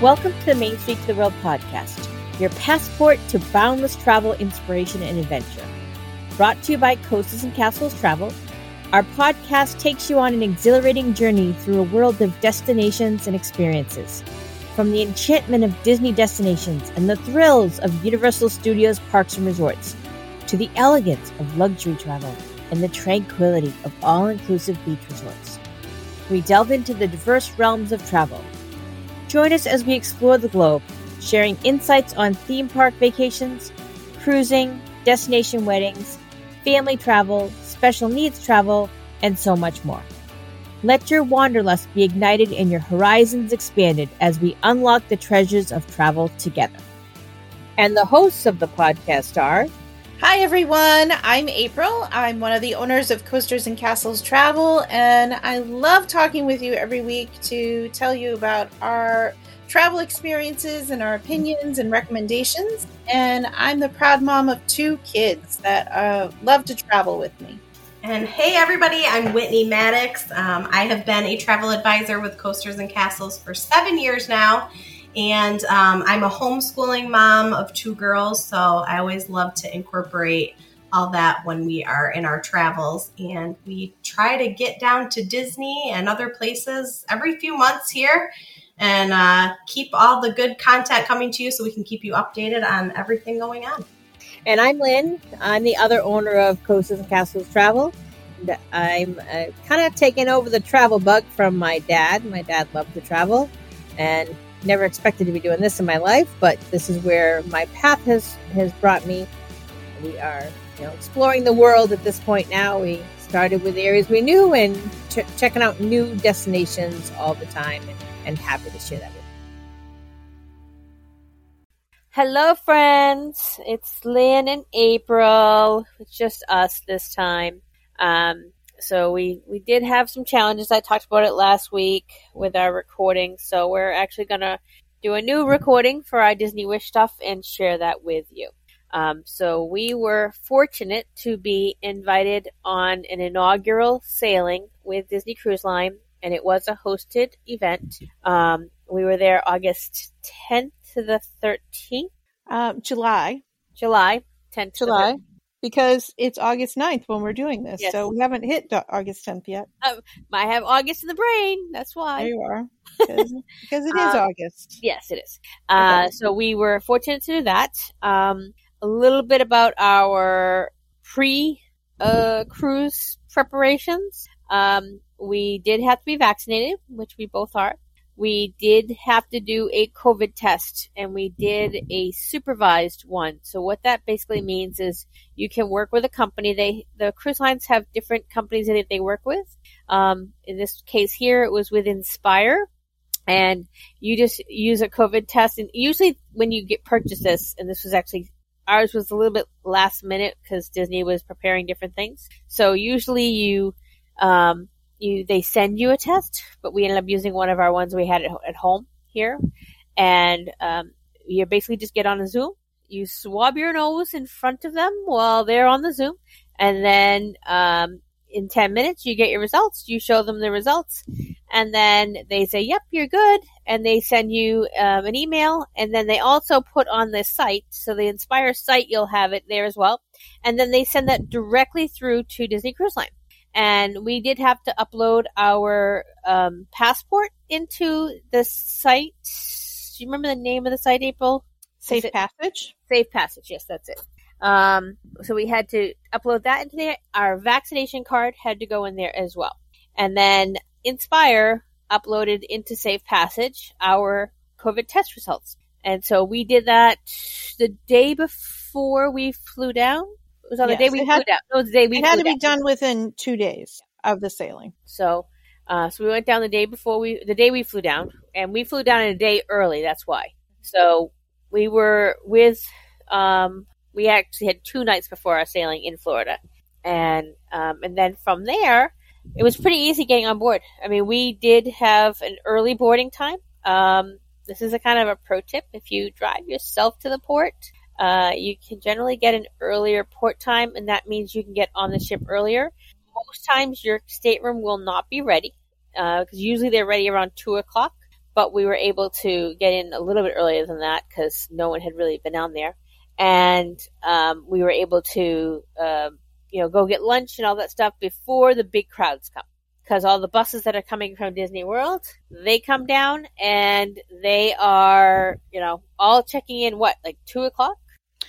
Welcome to the Main Street to the World podcast, your passport to boundless travel, inspiration, and adventure. Brought to you by Coasts and Castles Travel, our podcast takes you on an exhilarating journey through a world of destinations and experiences. From the enchantment of Disney destinations and the thrills of Universal Studios parks and resorts, to the elegance of luxury travel and the tranquility of all-inclusive beach resorts. We delve into the diverse realms of travel. Join us as we explore the globe, sharing insights on theme park vacations, cruising, destination weddings, family travel, special needs travel, and so much more. Let your wanderlust be ignited and your horizons expanded as we unlock the treasures of travel together. And the hosts of the podcast are... Hi, everyone. I'm April. I'm one of the owners of Coasters and Castles Travel, and I love talking with you every week to tell you about our travel experiences and our opinions and recommendations. And I'm the proud mom of 2 kids that love to travel with me. And hey, everybody. I'm Whitney Maddox. I have been a travel advisor with Coasters and Castles for 7 years now. And I'm a homeschooling mom of 2 girls, so I always love to incorporate all that when we are in our travels. And we try to get down to Disney and other places every few months here and keep all the good content coming to you so we can keep you updated on everything going on. And I'm Lynn. I'm the other owner of Coasts and Castles Travel. And I'm kind of taking over the travel bug from my dad. My dad loved to travel and never expected to be doing this in my life, but this is where my path has brought me. We are, exploring the world at this point now. We started with areas we knew and checking out new destinations all the time, and happy to share that with you. Hello, friends. It's Lynn and April. It's just us this time. So we did have some challenges. I talked about it last week with our recording. So we're actually going to do a new recording for our Disney Wish stuff and share that with you. So we were fortunate to be invited on an inaugural sailing with Disney Cruise Line, and it was a hosted event. We were there August 10th to the 13th. July 10th to the 13th. Because it's August 9th when we're doing this, yes. So we haven't hit August 10th yet. I have August in the brain, that's why. There you are, because it is August. Yes, it is. Okay. So we were fortunate to do that. A little bit about our pre-cruise preparations. We did have to be vaccinated, which we both are. We did have to do a COVID test, and we did a supervised one. So what that basically means is you can work with a company. The cruise lines have different companies that they work with. In this case here, it was with Inspire, and you just use a COVID test. And usually when you get purchased this, and this was actually ours was a little bit last minute because Disney was preparing different things. So usually you they send you a test, but we ended up using one of our ones we had at home here. And you basically just get on a Zoom. You swab your nose in front of them while they're on the Zoom. And then in 10 minutes, you get your results. You show them the results. And then they say, yep, you're good. And they send you an email. And then they also put on the site. So the Inspire site, you'll have it there as well. And then they send that directly through to Disney Cruise Line. And we did have to upload our passport into the site. Do you remember the name of the site, April? Safe Passage? Safe Passage, yes, that's it. So we had to upload that into there. Our vaccination card had to go in there as well. And then Inspire uploaded into Safe Passage our COVID test results. And so we did that the day before we flew down. It was on the day we flew down. It had to be done within 2 days of the sailing. So, so we went down the day we flew down, and we flew down a day early. That's why. So we were we actually had 2 nights before our sailing in Florida, and then from there, it was pretty easy getting on board. I mean, we did have an early boarding time. This is a kind of a pro tip: if you drive yourself to the port. You can generally get an earlier port time, and that means you can get on the ship earlier. Most times your stateroom will not be ready because usually they're ready around 2 o'clock. but we were able to get in a little bit earlier than that because no one had really been down there. And we were able to, go get lunch and all that stuff before the big crowds come. Because all the buses that are coming from Disney World, they come down and they are, all checking in, 2:00?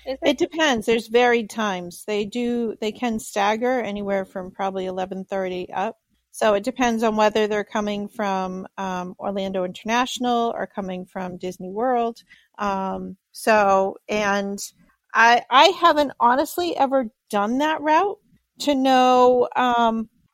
It depends. There's varied times. They can stagger anywhere from probably 11:30 up. So it depends on whether they're coming from Orlando International or coming from Disney World. I haven't honestly ever done that route to know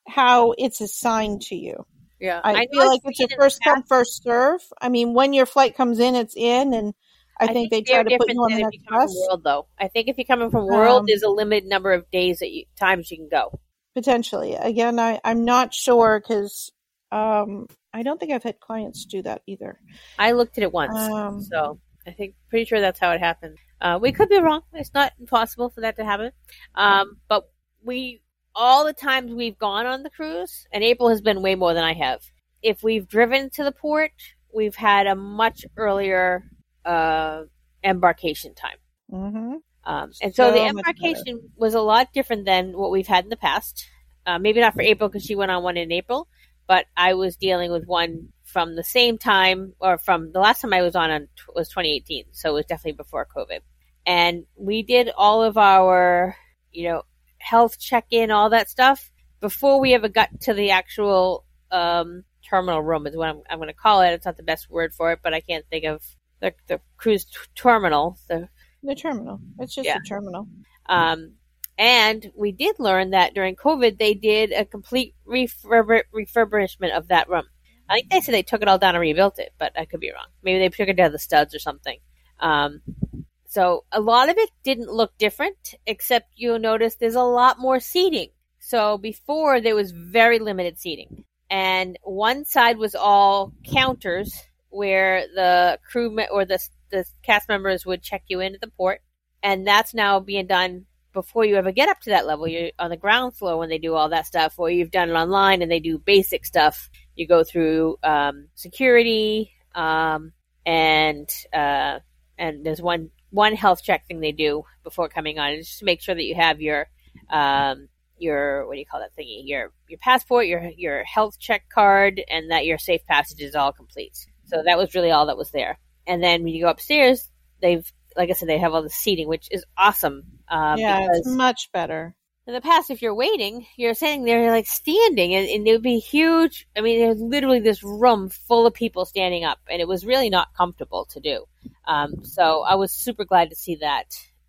how it's assigned to you. Yeah. I feel like it's a first come, first serve. I mean, when your flight comes in, it's in, and I think they try to put you on the next bus. World, though. I think if you're coming from World, there's a limited number of days that times you can go. Potentially. Again, I'm not sure because I don't think I've had clients do that either. I looked at it once, so I think pretty sure that's how it happened. We could be wrong. It's not impossible for that to happen. But all the times we've gone on the cruise, and April has been way more than I have. If we've driven to the port, we've had a much earlier embarkation time. Mm-hmm. And so the embarkation was a lot different than what we've had in the past. Maybe not for April because she went on one in April, but I was dealing with one from the same time or from the last time I was on was 2018. So it was definitely before COVID. And we did all of our, health check-in, all that stuff, before we ever got to the actual terminal room is what I'm going to call it. It's not the best word for it, but I can't think of the cruise terminal. The terminal. It's just a terminal. And we did learn that during COVID, they did a complete refurbishment of that room. I think they said they took it all down and rebuilt it, but I could be wrong. Maybe they took it down to the studs or something. So a lot of it didn't look different, except you'll notice there's a lot more seating. So before, there was very limited seating. And one side was all counters where the crew or the cast members would check you in at the port. And that's now being done before you ever get up to that level. You're on the ground floor when they do all that stuff, or you've done it online and they do basic stuff. You go through security and there's one health check thing they do before coming on is just to make sure that you have your what do you call that thingy? Your passport, your health check card, and that your safe passage is all complete. So that was really all that was there. And then when you go upstairs, they have all the seating, which is awesome. It's much better. In the past, if you're waiting, you're sitting there, you're standing, and it would be huge. I mean, there's literally this room full of people standing up, and it was really not comfortable to do. So I was super glad to see that.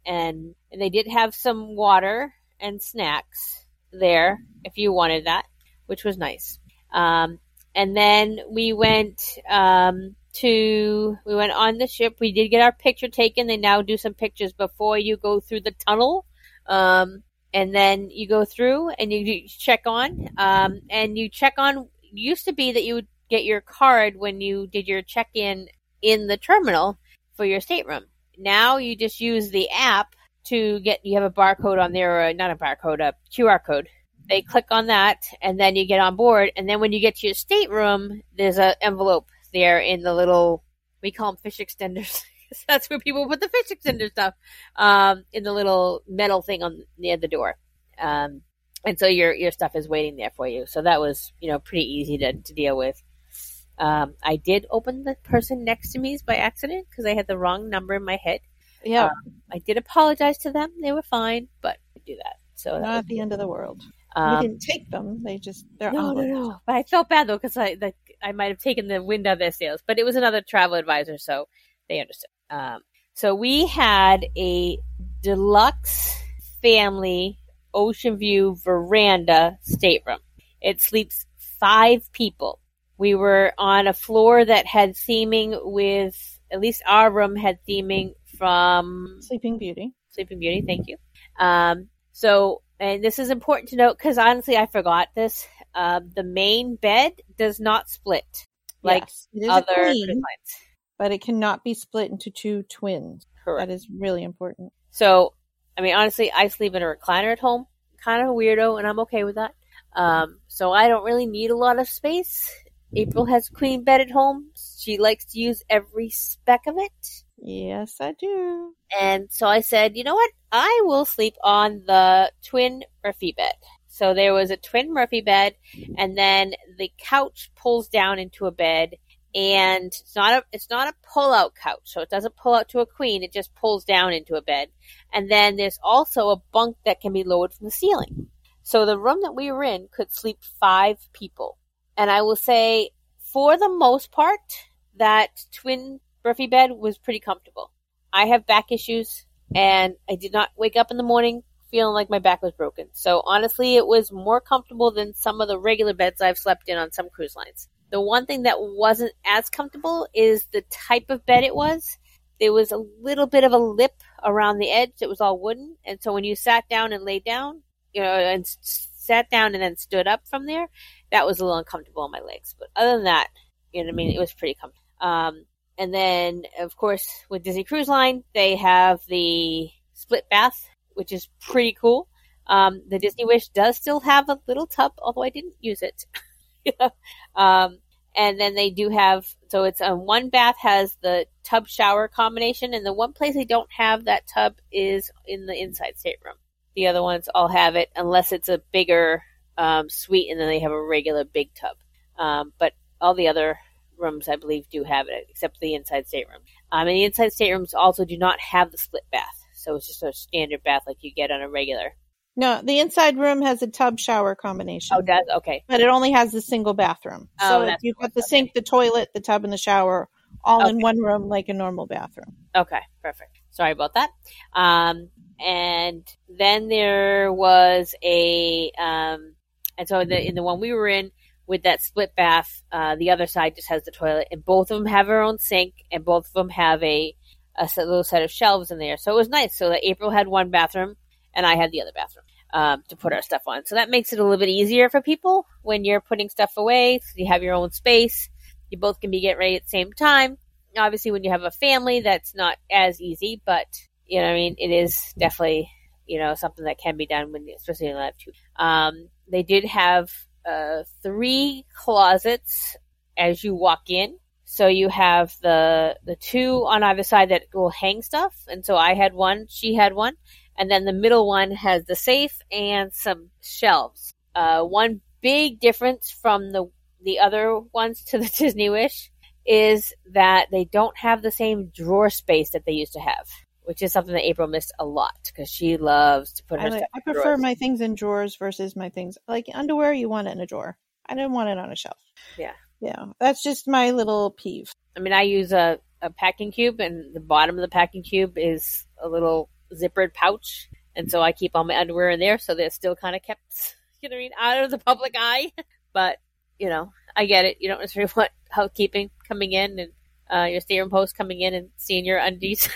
And they did have some water and snacks there, if you wanted that, which was nice. And then we went on the ship. We did get our picture taken. They now do some pictures before you go through the tunnel. And then you go through and you check on. Used to be that you would get your card when you did your check-in in the terminal for your stateroom. Now you just use the app you have a barcode on there, or not a barcode, a QR code. They click on that, and then you get on board. And then when you get to your stateroom, there's an envelope there in the little, we call them fish extenders. That's where people put the fish extender stuff in the little metal thing near the door. And so your stuff is waiting there for you. So that was, pretty easy to deal with. I did open the person next to me's by accident because I had the wrong number in my head. Yeah. I did apologize to them. They were fine, but I do that. So not that at the end of the world. You didn't take them. They're on. No. But I felt bad, though, because I might have taken the wind out of their sails. But it was another travel advisor, so they understood. So we had a deluxe family ocean view veranda stateroom. It sleeps 5 people. We were on a floor that had theming with, at least our room had theming from Sleeping Beauty. Thank you. And this is important to note because honestly, I forgot this. The main bed does not split like other lines. But it cannot be split into 2 twins. Correct. That is really important. So, I mean, honestly, I sleep in a recliner at home. Kind of a weirdo, and I'm okay with that. So I don't really need a lot of space. April has a queen bed at home. She likes to use every speck of it. Yes, I do. And so I said, you know what? I will sleep on the twin Murphy bed. So there was a twin Murphy bed, and then the couch pulls down into a bed, and it's not a pull-out couch, so it doesn't pull out to a queen. It just pulls down into a bed. And then there's also a bunk that can be lowered from the ceiling. So the room that we were in could sleep 5 people. And I will say, for the most part, that twin Murphy bed was pretty comfortable. I have back issues, and I did not wake up in the morning feeling like my back was broken. So honestly, it was more comfortable than some of the regular beds I've slept in on some cruise lines. The one thing that wasn't as comfortable is the type of bed it was. There was a little bit of a lip around the edge that was all wooden. And so when you sat down and laid down, and sat down and then stood up from there, that was a little uncomfortable on my legs. But other than that, it was pretty comfortable. And then, of course, with Disney Cruise Line, they have the split bath, which is pretty cool. The Disney Wish does still have a little tub, although I didn't use it. And then they do have, so it's one bath has the tub shower combination, and the one place they don't have that tub is in the inside stateroom. The other ones all have it, unless it's a bigger suite, and then they have a regular big tub. But all the other rooms, I believe, do have it, except the inside stateroom. And the inside staterooms also do not have the split bath. So it's just a standard bath like you get on a regular. No, the inside room has a tub shower combination. Oh, does? Okay. But it only has the single bathroom. Oh, so you've got the sink, the toilet, the tub, and the shower all in one room like a normal bathroom. Okay, perfect. Sorry about that. And then there was a and so in the one we were in with that split bath, the other side just has the toilet, and both of them have their own sink, and both of them have a little set of shelves in there. So it was nice. So that April had one bathroom and I had the other bathroom to put our stuff on. So that makes it a little bit easier for people when you're putting stuff away. So you have your own space. You both can be getting ready at the same time. Obviously, when you have a family, that's not as easy, but it is definitely, something that can be done when, especially in lab two. They did have 3 closets as you walk in. So you have the 2 on either side that will hang stuff. And so I had one, she had one. And then the middle one has the safe and some shelves. One big difference from the other ones to the Disney Wish is that they don't have the same drawer space that they used to have, which is something that April missed a lot because she loves to put her stuff in drawers. I prefer my things in drawers versus my things. Like underwear, you want it in a drawer. I don't want it on a shelf. Yeah. Yeah, that's just my little peeve. I use a packing cube, and the bottom of the packing cube is a little zippered pouch. And so I keep all my underwear in there, so they're still kind of kept, out of the public eye. But, I get it. You don't necessarily want housekeeping coming in and your stateroom host coming in and seeing your undies.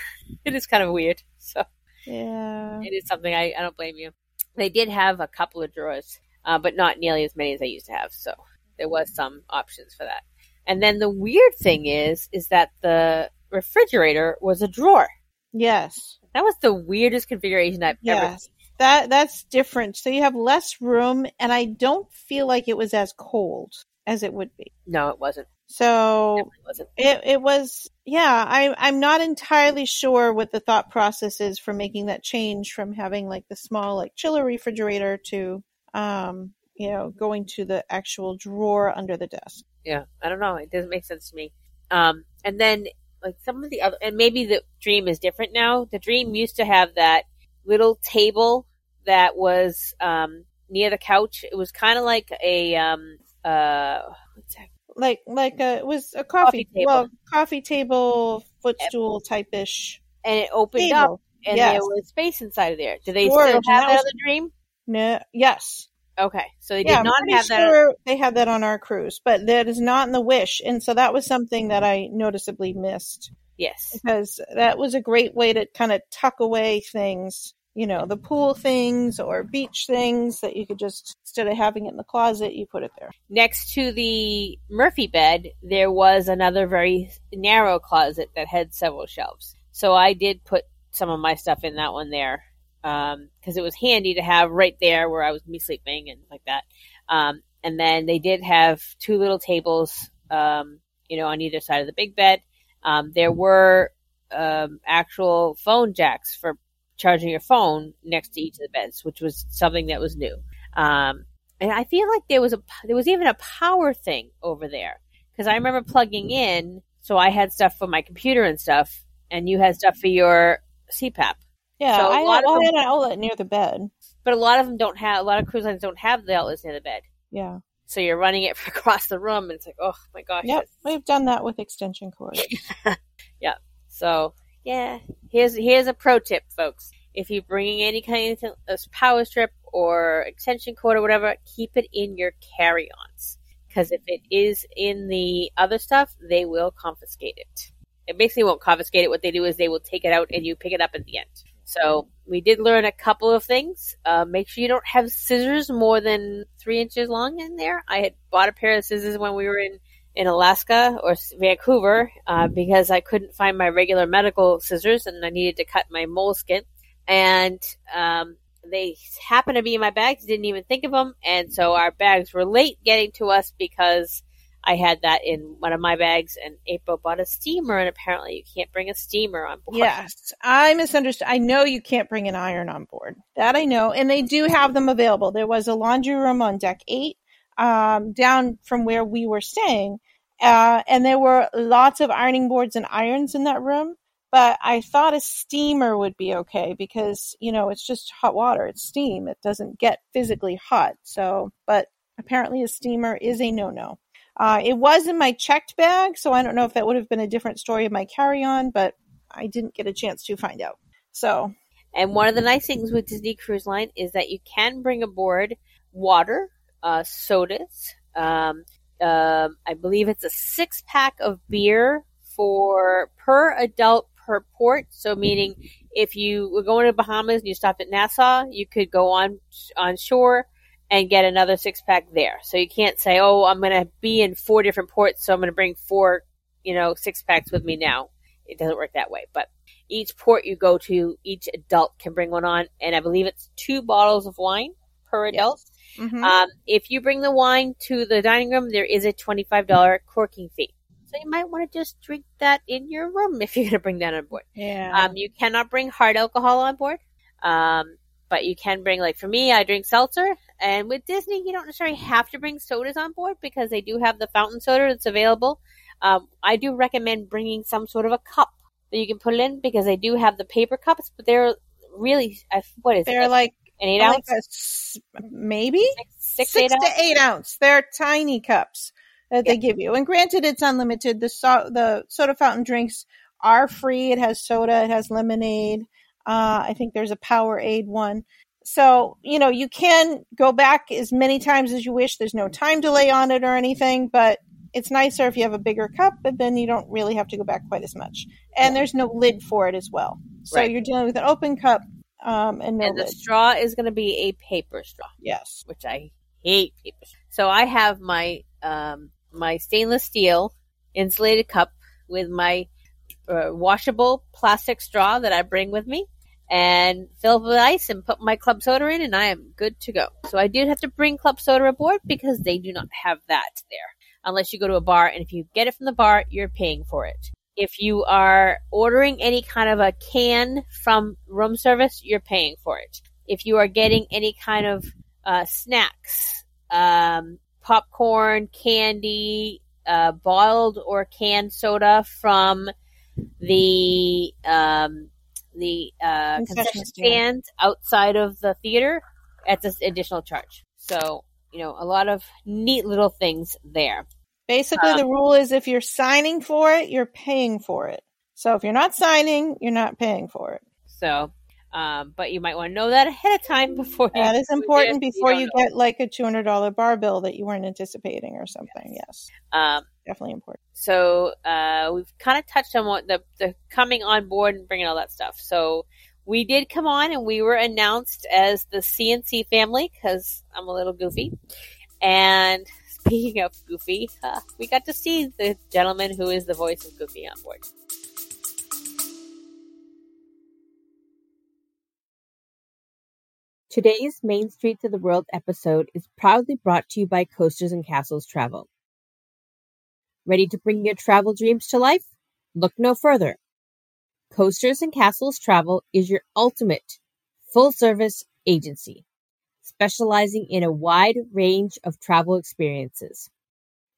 It is kind of weird. So yeah, it is something I don't blame you. They did have a couple of drawers, but not nearly as many as I used to have, so there was some options for that. And then the weird thing is that the refrigerator was a drawer. Yes. That was the weirdest configuration I've ever seen. That's different. So you have less room, and I don't feel like it was as cold as it would be. No, it wasn't. So it was, I'm not entirely sure what the thought process is for making that change from having like the small like chiller refrigerator to, going to the actual drawer under the desk. Yeah, I don't know. It doesn't make sense to me. And then, like some of the other, and maybe the Dream is different now. The Dream used to have that little table that was near the couch. It was kind of like a what's that? It was a coffee table, footstool type ish, and it opened up, and there was space inside of there. Do they still have that on the Dream? No. Yes. Okay, so they did not have that. Sure they had that on our cruise, but that is not in the Wish, and so that was something that I noticeably missed. Yes, because that was a great way to kind of tuck away things, the pool things or beach things that you could just, instead of having it in the closet, you put it there. Next to the Murphy bed, there was another very narrow closet that had several shelves. So I did put some of my stuff in that one there. Because it was handy to have right there where I was me sleeping and like that. And then they did have two little tables, on either side of the big bed. There were actual phone jacks for charging your phone next to each of the beds, which was something that was new. And I feel like there was even a power thing over there, because I remember plugging in. So I had stuff for my computer and stuff, and you had stuff for your CPAP. Yeah, so I had an outlet near the bed. But a lot of them don't have. A lot of cruise lines don't have the outlets near the bed. Yeah. So you're running it across the room, and it's like, oh my gosh. Yep, we've done that with extension cords. Yeah. So yeah, here's a pro tip, folks. If you're bringing any kind of power strip or extension cord or whatever, keep it in your carry-ons, because if it is in the other stuff, they will confiscate it. It basically won't confiscate it. What they do is they will take it out, and you pick it up at the end. So we did learn a couple of things. Make sure you don't have scissors more than 3 inches long in there. I had bought a pair of scissors when we were in Alaska or Vancouver because I couldn't find my regular medical scissors, and I needed to cut my moleskin. And they happened to be in my bags. Didn't even think of them. And so our bags were late getting to us because I had that in one of my bags, and April bought a steamer, and apparently you can't bring a steamer on board. Yes, I misunderstood. I know you can't bring an iron on board. That I know, and they do have them available. There was a laundry room on deck 8 down from where we were staying, and there were lots of ironing boards and irons in that room, but I thought a steamer would be okay because, it's just hot water. It's steam. It doesn't get physically hot. So, but apparently a steamer is a no-no. It was in my checked bag, so I don't know if that would have been a different story of my carry-on, but I didn't get a chance to find out. So, and one of the nice things with Disney Cruise Line is that you can bring aboard water, sodas. I believe it's a 6-pack of beer per adult per port. So, meaning if you were going to the Bahamas and you stopped at Nassau, you could go on shore and get another 6-pack there. So you can't say, oh, I'm going to be in 4 different ports, so I'm going to bring 4, 6-packs with me now. It doesn't work that way. But each port you go to, each adult can bring one on. And I believe it's 2 bottles of wine per adult. Yes. Mm-hmm. If you bring the wine to the dining room, there is a $25 corking fee. So you might want to just drink that in your room if you're going to bring that on board. Yeah. You cannot bring hard alcohol on board. But you can bring, for me, I drink seltzer. And with Disney, you don't necessarily have to bring sodas on board because they do have the fountain soda that's available. I do recommend bringing some sort of a cup that you can put it in because they do have the paper cups, but they're really, they're like an 8-ounce? Like maybe? 6 to 8 ounce. They're tiny cups that they give you. And granted, it's unlimited. The soda fountain drinks are free. It has soda. It has lemonade. I think there's a Powerade one. So, you can go back as many times as you wish. There's no time delay on it or anything, but it's nicer if you have a bigger cup, but then you don't really have to go back quite as much. And there's no lid for it as well. So You're dealing with an open cup and no lid. And the straw is going to be a paper straw. Yes. Which I hate paper straw. So I have my my stainless steel insulated cup with my washable plastic straw that I bring with me. And fill it with ice and put my club soda in, and I am good to go. So I did have to bring club soda aboard because they do not have that there. Unless you go to a bar, and if you get it from the bar, you're paying for it. If you are ordering any kind of a can from room service, you're paying for it. If you are getting any kind of snacks, popcorn, candy, bottled or canned soda from the concession stands outside of the theater at this additional charge. So, a lot of neat little things there. Basically, the rule is if you're signing for it, you're paying for it. So if you're not signing, you're not paying for it. So, but you might want to know that ahead of time before that is important before you get a $200 bar bill that you weren't anticipating or something. Yes. Definitely important. So we've kind of touched on what the coming on board and bringing all that stuff. So we did come on, and we were announced as the C&C family because I'm a little goofy. And speaking of Goofy, we got to see the gentleman who is the voice of Goofy on board. Today's Main Street to the World episode is proudly brought to you by Coasters and Castles Travel. Ready to bring your travel dreams to life? Look no further. Coasters and Castles Travel is your ultimate full-service agency, specializing in a wide range of travel experiences.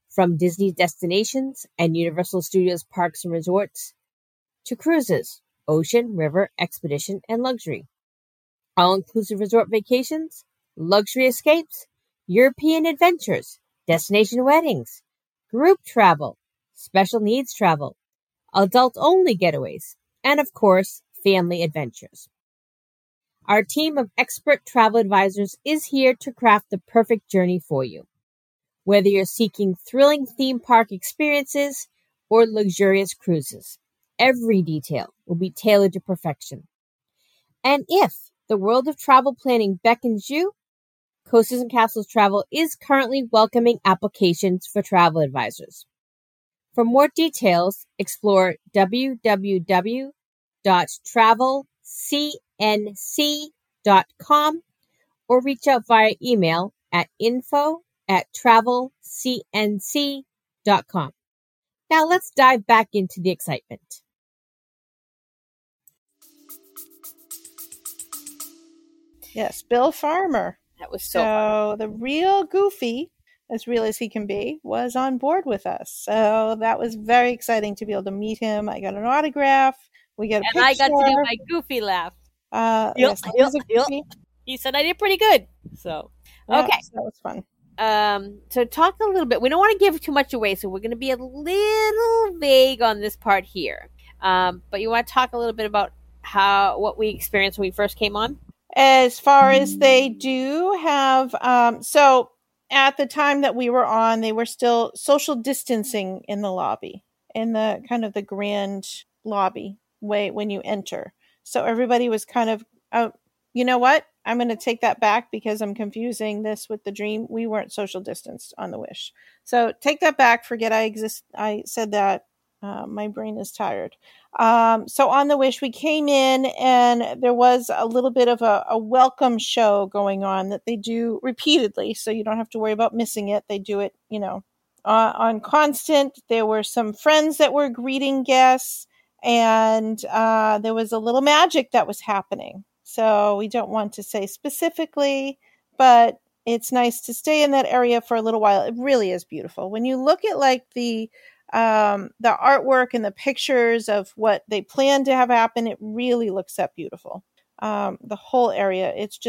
From Disney destinations and Universal Studios parks and resorts, to cruises, ocean, river, expedition, and luxury. All-inclusive resort vacations, luxury escapes, European adventures, destination weddings, group travel, special needs travel, adult-only getaways, and of course, family adventures. Our team of expert travel advisors is here to craft the perfect journey for you. Whether you're seeking thrilling theme park experiences or luxurious cruises, every detail will be tailored to perfection. And if the world of travel planning beckons you, Coasters and Castles Travel is currently welcoming applications for travel advisors. For more details, explore www.travelcnc.com or reach out via email at info@travelcnc.com. Now let's dive back into the excitement. Yes, Bill Farmer. That was so fun. The real Goofy, as real as he can be, was on board with us. So that was very exciting to be able to meet him. I got an autograph. We got a picture. And I got to do my Goofy laugh. He said I did pretty good. So, okay. Yeah, so that was fun. So talk a little bit. We don't want to give too much away, so we're going to be a little vague on this part here. But you want to talk a little bit about what we experienced when we first came on? As far as they do have, so at the time that we were on, they were still social distancing in the lobby, in the kind of the grand lobby way when you enter. So everybody was kind of, you know what? I'm going to take that back because I'm confusing this with the Dream. We weren't social distanced on the Wish. So take that back. Forget I exist. I said that. My brain is tired. So on the Wish, we came in and there was a little bit of a welcome show going on that they do repeatedly. So you don't have to worry about missing it. They do it, you know, on constant. There were some friends that were greeting guests and there was a little magic that was happening. So we don't want to say specifically, but it's nice to stay in that area for a little while. It really is beautiful. When you look at like the artwork and the pictures of what they plan to have happen, it really looks that beautiful. The whole area, it's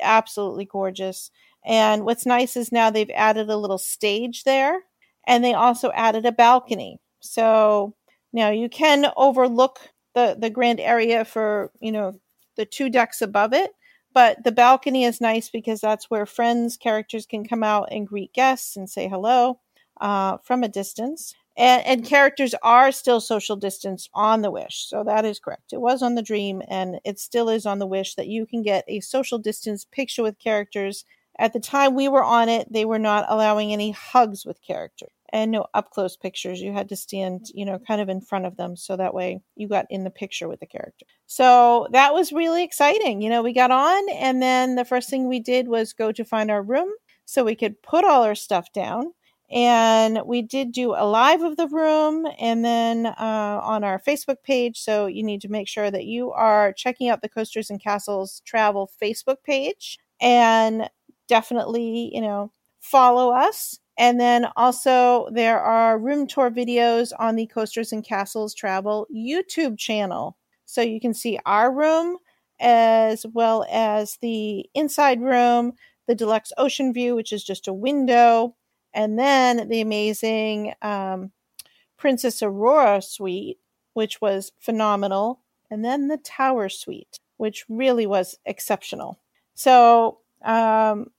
absolutely gorgeous. And what's nice is now they've added a little stage there and they also added a balcony. So now you can overlook the grand area for, you know, the two decks above it. But the balcony is nice because that's where friends, characters can come out and greet guests and say hello from a distance. And characters are still social distanced on the Wish. So that is correct. It was on the Dream and it still is on the Wish that you can get a social distance picture with characters. At the time we were on it, they were not allowing any hugs with characters and no up-close pictures. You had to stand, you know, kind of in front of them. So that way you got in the picture with the character. So that was really exciting. You know, we got on and then the first thing we did was go to find our room so we could put all our stuff down. And we did do a live of the room and then on our Facebook page. So you need to make sure that you are checking out the Coasters and Castles Travel Facebook page and definitely, you know, follow us. And then also there are room tour videos on the Coasters and Castles Travel YouTube channel. So you can see our room as well as the inside room, the deluxe ocean view, which is just a window, and then the amazing Princess Aurora suite, which was phenomenal, and then the Tower suite, which really was exceptional. So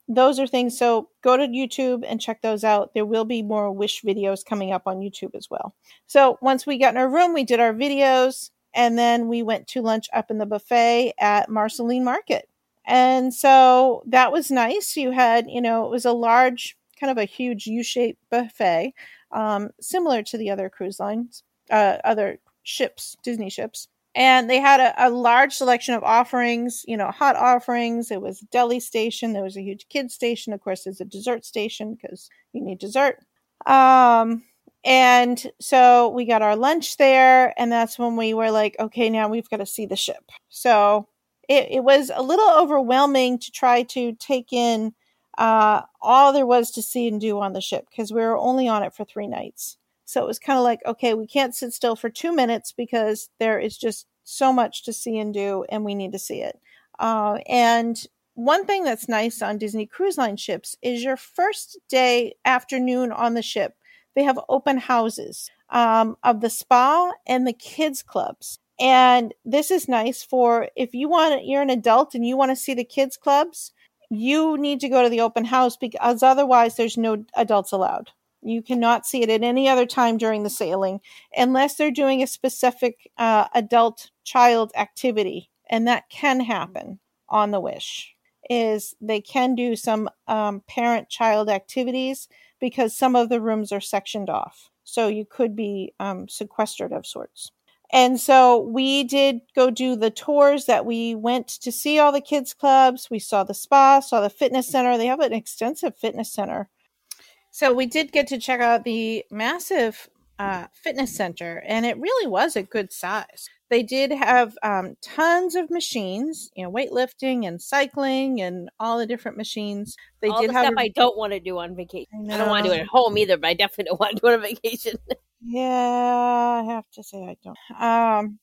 those are things. So go to YouTube and check those out. There will be more Wish videos coming up on YouTube as well. So once we got in our room, we did our videos and then we went to lunch up in the buffet at Marceline Market. And so that was nice. You had, you know, it was a large, kind of a huge U-shaped buffet, similar to the other cruise lines, other ships, Disney ships. And they had a large selection of offerings, you know, hot offerings. It was a deli station. There was a huge kids station. Of course, there's a dessert station because you need dessert. And so we got our lunch there. And that's when we were like, okay, now we've got to see the ship. So it was a little overwhelming to try to take in all there was to see and do on the ship because we were only on it for 3 nights. So it was kind of like, okay, we can't sit still for 2 minutes because there is just so much to see and do, and we need to see it. And one thing that's nice on Disney Cruise Line ships is your first day afternoon on the ship, they have open houses of the spa and the kids clubs. And this is nice for if you want, you're an adult and you want to see the kids clubs, you need to go to the open house because otherwise there's no adults allowed. You cannot see it at any other time during the sailing unless they're doing a specific adult child activity. And that can happen on the Wish is they can do some parent child activities because some of the rooms are sectioned off. So you could be sequestered of sorts. And so we did go do the tours that we went to see all the kids clubs. We saw the spa, saw the fitness center. They have an extensive fitness center. So we did get to check out the massive fitness center, and it really was a good size. They did have tons of machines, you know, weightlifting and cycling and all the different machines. They all did the have stuff I don't want to do on vacation. I don't want to do it at home either, but I definitely don't want to do it on vacation. Yeah, I have to say I don't.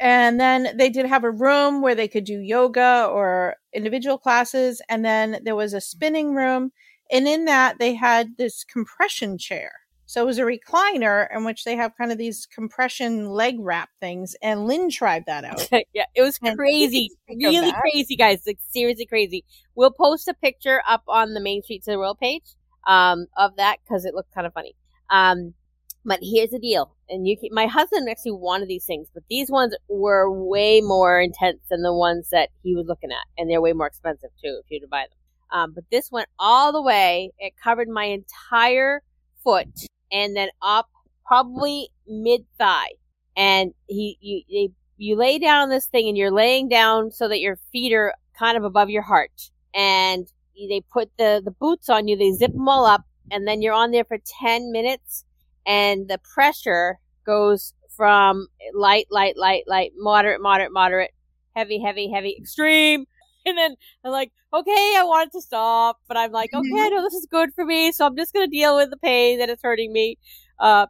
And then they did have a room where they could do yoga or individual classes, and then there was a spinning room. And in that, they had this compression chair. So it was a recliner in which they have kind of these compression leg wrap things. And Lynn tried that out. Yeah, it was crazy. Really crazy, guys. Like, seriously crazy. We'll post a picture up on the Main Street to the World page of that because it looked kind of funny. But here's the deal. And you can, my husband actually wanted these things, but these ones were way more intense than the ones that he was looking at. And they're way more expensive, too, if you were to buy them. But this went all the way. It covered my entire foot and then up probably mid-thigh. And you lay down on this thing and you're laying down so that your feet are kind of above your heart. And they put the boots on you. They zip them all up. And then you're on there for 10 minutes. And the pressure goes from light, light, light, light, moderate, moderate, moderate, heavy, heavy, heavy, extreme. And then I'm like, okay, I want it to stop. But I'm like, okay, I know this is good for me. So I'm just going to deal with the pain that is hurting me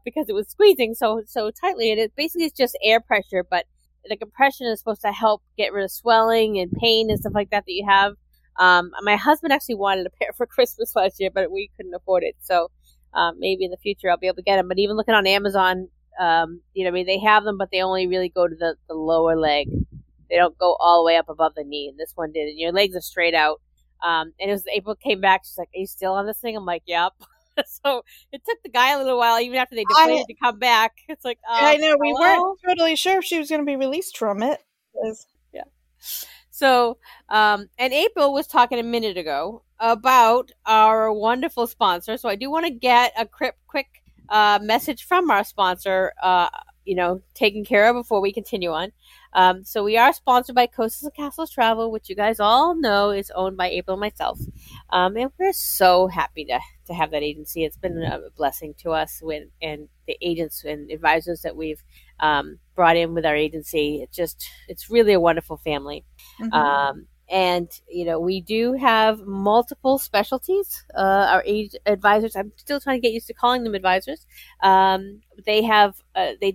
because it was squeezing so tightly. And it basically is just air pressure. But the compression is supposed to help get rid of swelling and pain and stuff like that that you have. My husband actually wanted a pair for Christmas last year, but we couldn't afford it. So maybe in the future I'll be able to get them. But even looking on Amazon, you know, I mean, they have them, but they only really go to the lower leg. They don't go all the way up above the knee. And this one did. And your legs are straight out. And it was April came back. She's like, are you still on this thing? I'm like, yep. So it took the guy a little while, even after they decided to come back. It's like, I know. Hello? We weren't totally sure if she was going to be released from it. Yeah. So, and April was talking a minute ago about our wonderful sponsor. So I do want to get a quick message from our sponsor, you know, taken care of before we continue on. So we are sponsored by Coasts and Castles Travel, which you guys all know is owned by April and myself. And we're so happy to have that agency. It's been a blessing to us when, and the agents and advisors that we've brought in with our agency. It's really a wonderful family. Mm-hmm. And, you know, we do have multiple specialties. Our advisors, I'm still trying to get used to calling them advisors. They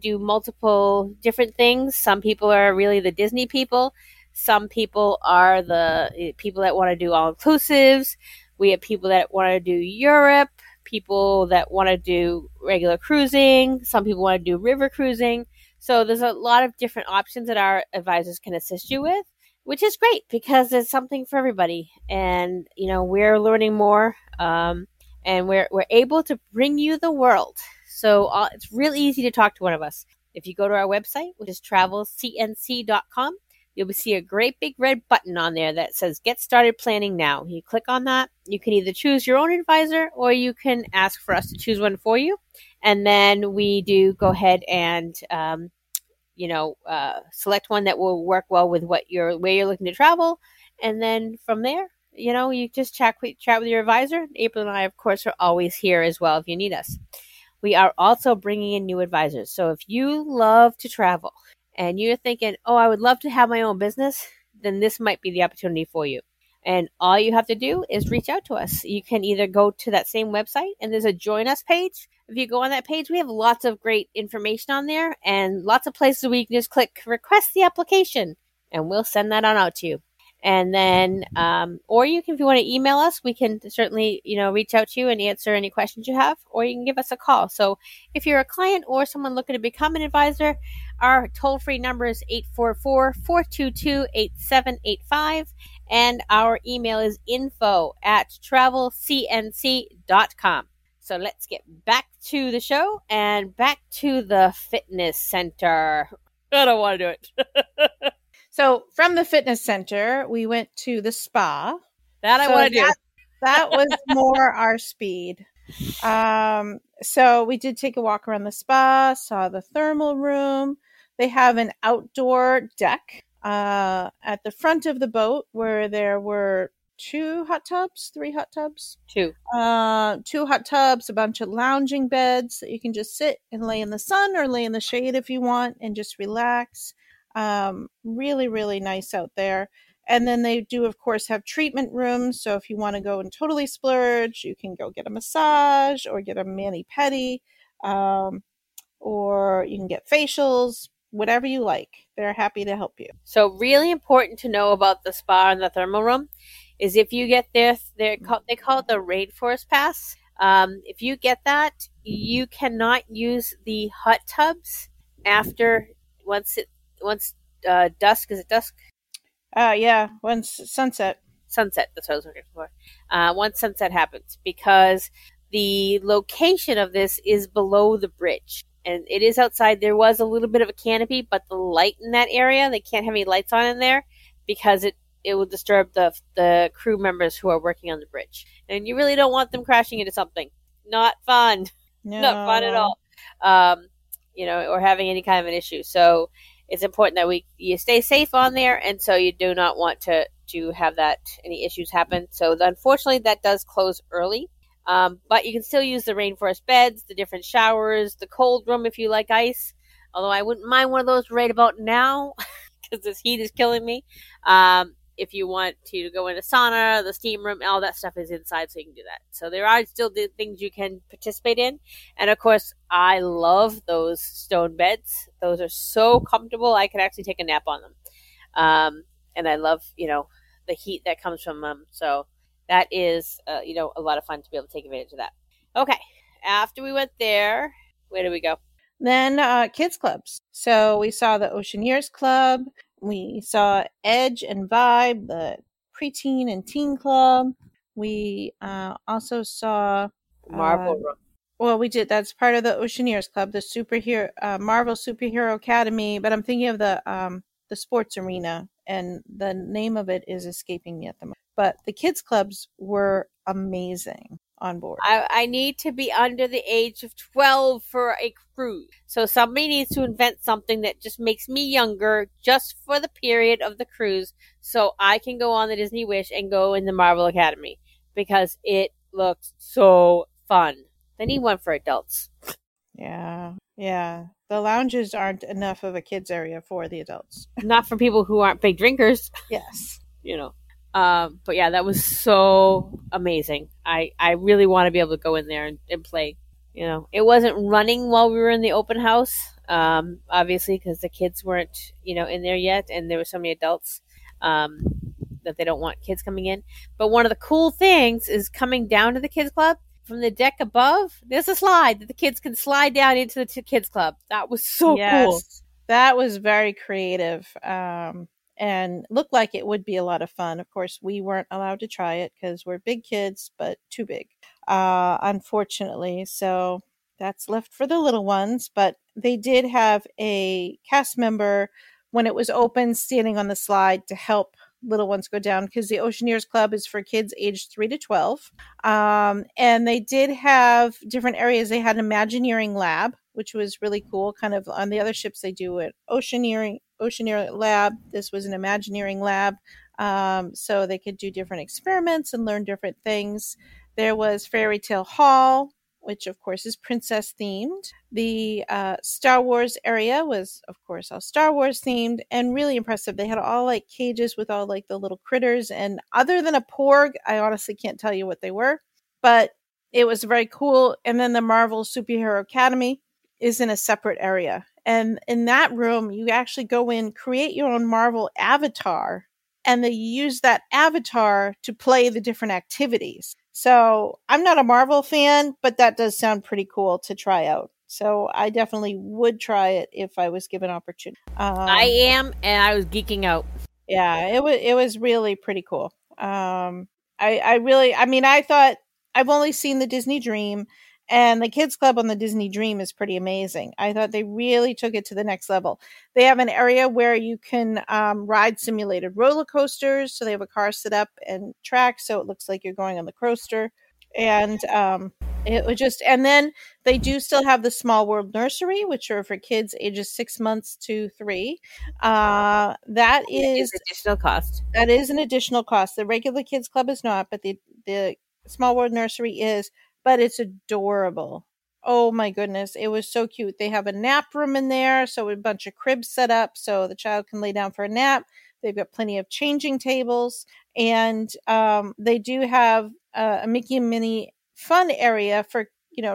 do multiple different things. Some people are really the Disney people. Some people are the people that want to do all-inclusives. We have people that want to do Europe, people that want to do regular cruising. Some people want to do river cruising. So there's a lot of different options that our advisors can assist you with. Which is great because there's something for everybody. And, you know, we're learning more and we're able to bring you the world. So it's really easy to talk to one of us. If you go to our website, which is travelcnc.com, you'll see a great big red button on there that says Get Started Planning Now. You click on that. You can either choose your own advisor or you can ask for us to choose one for you. And then we do go ahead and you know, select one that will work well with what you're, where you're looking to travel. And then from there, you know, you just chat with your advisor. April and I, of course, are always here as well if you need us. We are also bringing in new advisors. So if you love to travel and you're thinking, oh, I would love to have my own business, then this might be the opportunity for you. And all you have to do is reach out to us. You can either go to that same website and there's a join us page. If you go on that page, we have lots of great information on there and lots of places where you can just click request the application and we'll send that on out to you. And then, or you can, if you want to email us, we can certainly, you know, reach out to you and answer any questions you have, or you can give us a call. So if you're a client or someone looking to become an advisor, our toll-free number is 844-422-8785. And our email is info@travelcnc.com. So let's get back to the show and back to the fitness center. I don't want to do it. So from the fitness center, we went to the spa. That I want to do. That was more our speed. So we did take a walk around the spa, saw the thermal room. They have an outdoor deck at the front of the boat where there were two hot tubs, a bunch of lounging beds that you can just sit and lay in the sun or lay in the shade if you want and just relax. Really, really nice out there. And then they do, of course, have treatment rooms. So if you want to go and totally splurge, you can go get a massage or get a mani-pedi, or you can get facials, whatever you like. They're happy to help you. So really important to know about the spa and the thermal room is if you get this, they call it the Rainforest Pass. If you get that, you cannot use the hot tubs after once dusk. Is it dusk? Yeah. Once sunset. Sunset. That's what I was looking for. Once sunset happens, because the location of this is below the bridge and it is outside. There was a little bit of a canopy, but the light in that area, they can't have any lights on in there because it will disturb the crew members who are working on the bridge. And you really don't want them crashing into something. Not fun. No. Not fun at all. You know, or having any kind of an issue. So it's important that you stay safe on there, and so you do not want to have that any issues happen. So unfortunately, that does close early. But you can still use the rainforest beds, the different showers, the cold room if you like ice. Although I wouldn't mind one of those right about now because this heat is killing me. If you want to go in a sauna, the steam room, all that stuff is inside, so you can do that. So there are still things you can participate in. And, of course, I love those stone beds. Those are so comfortable. I can actually take a nap on them. And I love, you know, the heat that comes from them. So that is, you know, a lot of fun to be able to take advantage of that. Okay. After we went there, where did we go? Then kids clubs. So we saw the Oceaneers Club. We saw Edge and Vibe, the preteen and teen club. We also saw Marvel Room. Well, we did. That's part of the Oceaneers Club, the superhero Marvel Superhero Academy. But I'm thinking of the sports arena, and the name of it is escaping me at the moment. But the kids clubs were amazing on board. I need to be under the age of 12 for a cruise. So somebody needs to invent something that just makes me younger just for the period of the cruise so I can go on the Disney Wish and go in the Marvel Academy because it looks so fun. They need one for adults. Yeah. Yeah. The lounges aren't enough of a kids area for the adults. Not for people who aren't big drinkers. Yes. You know. But yeah, that was so amazing. I really want to be able to go in there and play. You know, it wasn't running while we were in the open house, obviously, because the kids weren't, you know, in there yet. And there were so many adults that they don't want kids coming in. But one of the cool things is coming down to the kids club from the deck above. There's a slide that the kids can slide down into the kids club. That was so cool. That was very creative. And looked like it would be a lot of fun. Of course, we weren't allowed to try it because we're big kids, but too big, unfortunately. So that's left for the little ones. But they did have a cast member when it was open standing on the slide to help little ones go down because the Oceaneers Club is for kids aged 3 to 12. And they did have different areas. They had an Imagineering Lab which was really cool. Kind of on the other ships, they do an Oceaneering Lab. This was an Imagineering Lab. So they could do different experiments and learn different things. There was Fairy Tale Hall, which, of course, is princess themed. The Star Wars area was, of course, all Star Wars themed and really impressive. They had all like cages with all like the little critters. And other than a porg, I honestly can't tell you what they were, but it was very cool. And then the Marvel Superhero Academy is in a separate area. And in that room, you actually go in, create your own Marvel avatar, and they use that avatar to play the different activities. So I'm not a Marvel fan, but that does sound pretty cool to try out. So I definitely would try it if I was given opportunity. I am, and I was geeking out. Yeah, it was really pretty cool. I thought I've only seen the Disney Dream, and the Kids Club on the Disney Dream is pretty amazing. I thought they really took it to the next level. They have an area where you can ride simulated roller coasters. So they have a car set up and track, so it looks like you're going on the coaster. And then they do still have the Small World Nursery, which are for kids ages 6 months to three. That is an additional cost. The regular Kids Club is not, but the Small World Nursery is. But it's adorable. Oh my goodness. It was so cute. They have a nap room in there. So a bunch of cribs set up so the child can lay down for a nap. They've got plenty of changing tables. And they do have a Mickey and Minnie fun area for,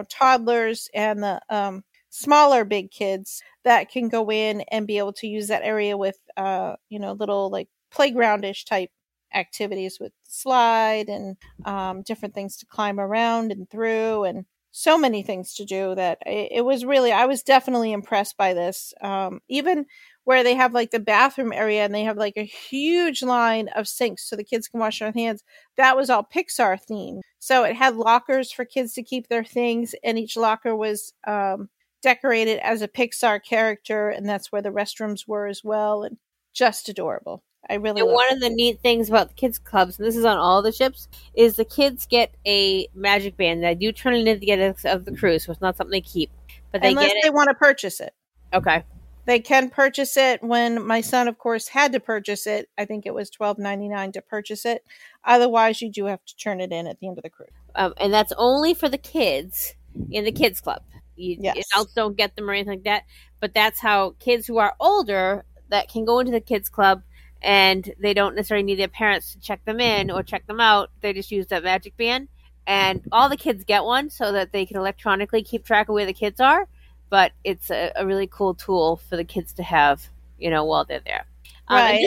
toddlers and the smaller big kids that can go in and be able to use that area with, little like playgroundish type activities with slide and different things to climb around and through and so many things to do that it was really, I was definitely impressed by this. Even where they have like the bathroom area and they have like a huge line of sinks so the kids can wash their hands. That was all Pixar themed. So it had lockers for kids to keep their things, and each locker was decorated as a Pixar character, and that's where the restrooms were as well. And just adorable. One of the neat things about the kids' clubs, and this is on all the ships, is the kids get a magic band. They do turn it into the end of the cruise, so it's not something they keep. But Unless they want to purchase it. Okay. They can purchase it. When my son, of course, had to purchase it, I think it was $12.99 to purchase it. Otherwise, you do have to turn it in at the end of the cruise. And that's only for the kids in the kids' club. Yes. Adults don't get them or anything like that. But that's how kids who are older that can go into the kids' club, and they don't necessarily need their parents to check them in or check them out. They just use that magic band. And all the kids get one so that they can electronically keep track of where the kids are. But it's a really cool tool for the kids to have, while they're there. Right.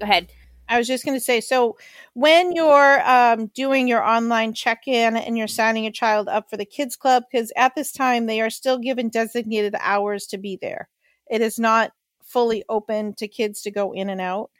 Go ahead. I was just going to say, so when you're doing your online check-in and you're signing your child up for the kids club, because at this time they are still given designated hours to be there. It is not fully open to kids to go in and out.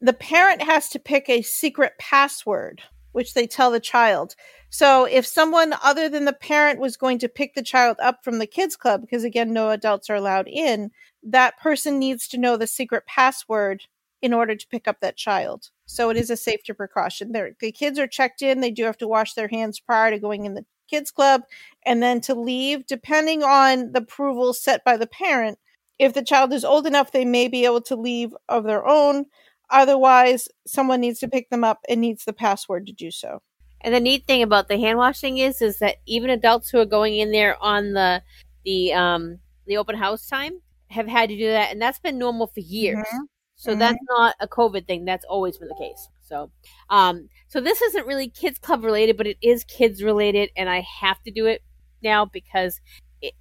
The parent has to pick a secret password, which they tell the child. So if someone other than the parent was going to pick the child up from the kids club, because again, no adults are allowed in, that person needs to know the secret password in order to pick up that child. So it is a safety precaution. The kids are checked in. They do have to wash their hands prior to going in the kids club and then to leave, depending on the approval set by the parent. If the child is old enough, they may be able to leave of their own. Otherwise, someone needs to pick them up and needs the password to do so. And the neat thing about the hand washing is that even adults who are going in there on the open house time have had to do that. And that's been normal for years. Mm-hmm. So that's not a COVID thing. That's always been the case. So so this isn't really kids club related, but it is kids related. And I have to do it now because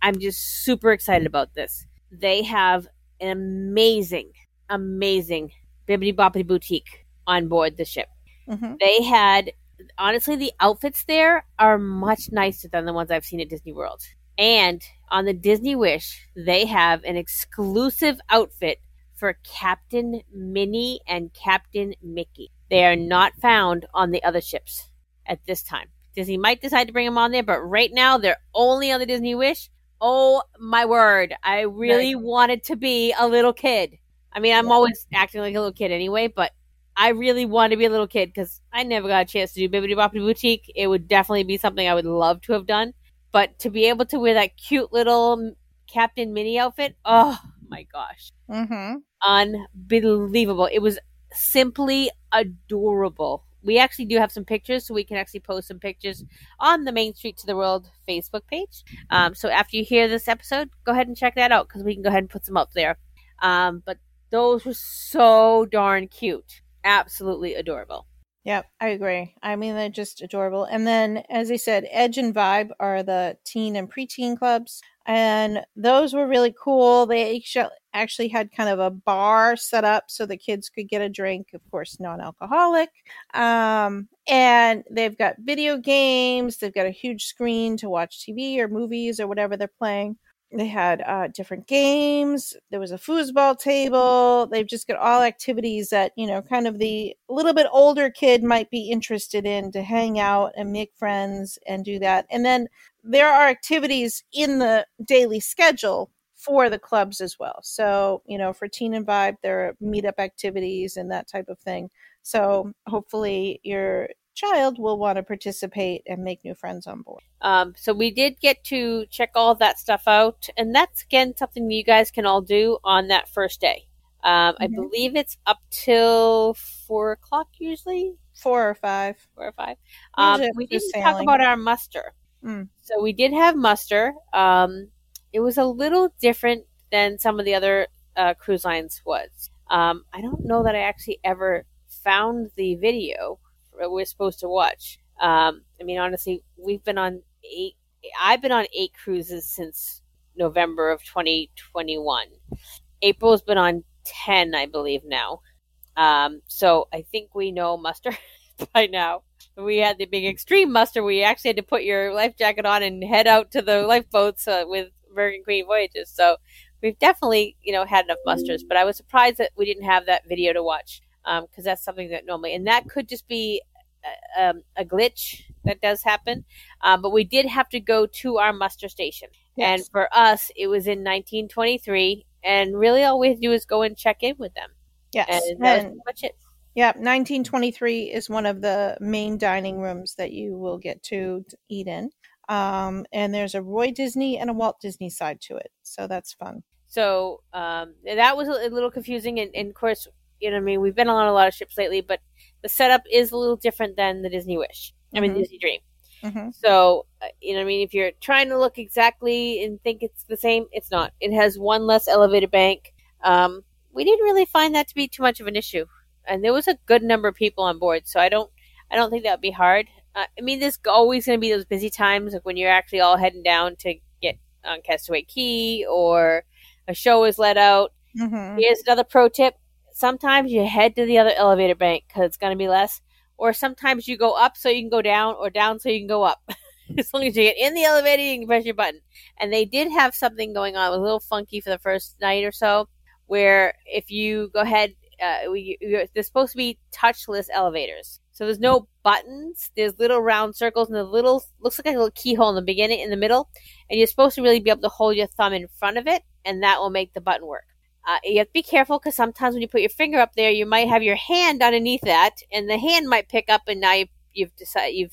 I'm just super excited about this. They have an amazing, amazing Bibbidi Bobbidi Boutique on board the ship. Mm-hmm. They had, honestly, the outfits there are much nicer than the ones I've seen at Disney World. And on the Disney Wish, they have an exclusive outfit for Captain Minnie and Captain Mickey. They are not found on the other ships at this time. Disney might decide to bring them on there, but right now they're only on the Disney Wish. Oh, my word. I really wanted to be a little kid. I mean, I'm always acting like a little kid anyway, but I really wanted to be a little kid because I never got a chance to do Bibbidi Bobbidi Boutique. It would definitely be something I would love to have done. But to be able to wear that cute little Captain Minnie outfit, oh my gosh. Mm-hmm. Unbelievable. It was simply adorable. We actually do have some pictures, so we can actually post some pictures on the Main Street to the World Facebook page. So after you hear this episode, go ahead and check that out, because we can go ahead and put some up there. But those were so darn cute. Absolutely adorable. Yep, I agree. I mean, they're just adorable. And then, as I said, Edge and Vibe are the teen and preteen clubs. And those were really cool. They actually had kind of a bar set up so the kids could get a drink, of course, non-alcoholic. And they've got video games. They've got a huge screen to watch TV or movies or whatever they're playing. They had different games. There was a foosball table. They've just got all activities that, you know, kind of the little bit older kid might be interested in, to hang out and make friends and do that. And then there are activities in the daily schedule for the clubs as well. So, you know, for Teen and Vibe, there are meetup activities and that type of thing. So hopefully your child will want to participate and make new friends on board. So we did get to check all that stuff out, and that's again something you guys can all do on that first day. I believe it's up till 4 o'clock usually. 4 or 5. We didn't talk about our muster. So we did have muster. It was a little different than some of the other cruise lines was. I don't know that I actually ever found the video we're supposed to watch. I mean, honestly, I've been on 8 cruises since November of 2021. April's been on 10, I believe, now. So I think we know muster by now. We had the big extreme muster where you actually had to put your life jacket on and head out to the lifeboats with Virgin Queen Voyages. So we've definitely, you know, had enough musters, but I was surprised that we didn't have that video to watch, because that's something that normally, and that could just be a glitch that does happen. But we did have to go to our muster station. Yes. And for us, it was in 1923. And really all we had to do is go and check in with them. Yes. And that was pretty much it. Yeah. 1923 is one of the main dining rooms that you will get to eat in. And there's a Roy Disney and a Walt Disney side to it. So that's fun. So that was a little confusing. And of course, you know what I mean? We've been on a lot of ships lately, but the setup is a little different than the Disney Wish. Disney Dream. Mm-hmm. So, you know what I mean? If you're trying to look exactly and think it's the same, it's not. It has one less elevated bank. We didn't really find that to be too much of an issue. And there was a good number of people on board, so I don't think that would be hard. I mean, there's always going to be those busy times, like when you're actually all heading down to get on Castaway Cay or a show is let out. Mm-hmm. Here's another pro tip. Sometimes you head to the other elevator bank because it's going to be less. Or sometimes you go up so you can go down, or down so you can go up. As long as you get in the elevator, you can press your button. And they did have something going on. It was a little funky for the first night or so, where if you go ahead, there's supposed to be touchless elevators. So there's no buttons. There's little round circles and looks like a little keyhole in the beginning, in the middle. And you're supposed to really be able to hold your thumb in front of it, and that will make the button work. You have to be careful, because sometimes when you put your finger up there, you might have your hand underneath that, and the hand might pick up, and now you've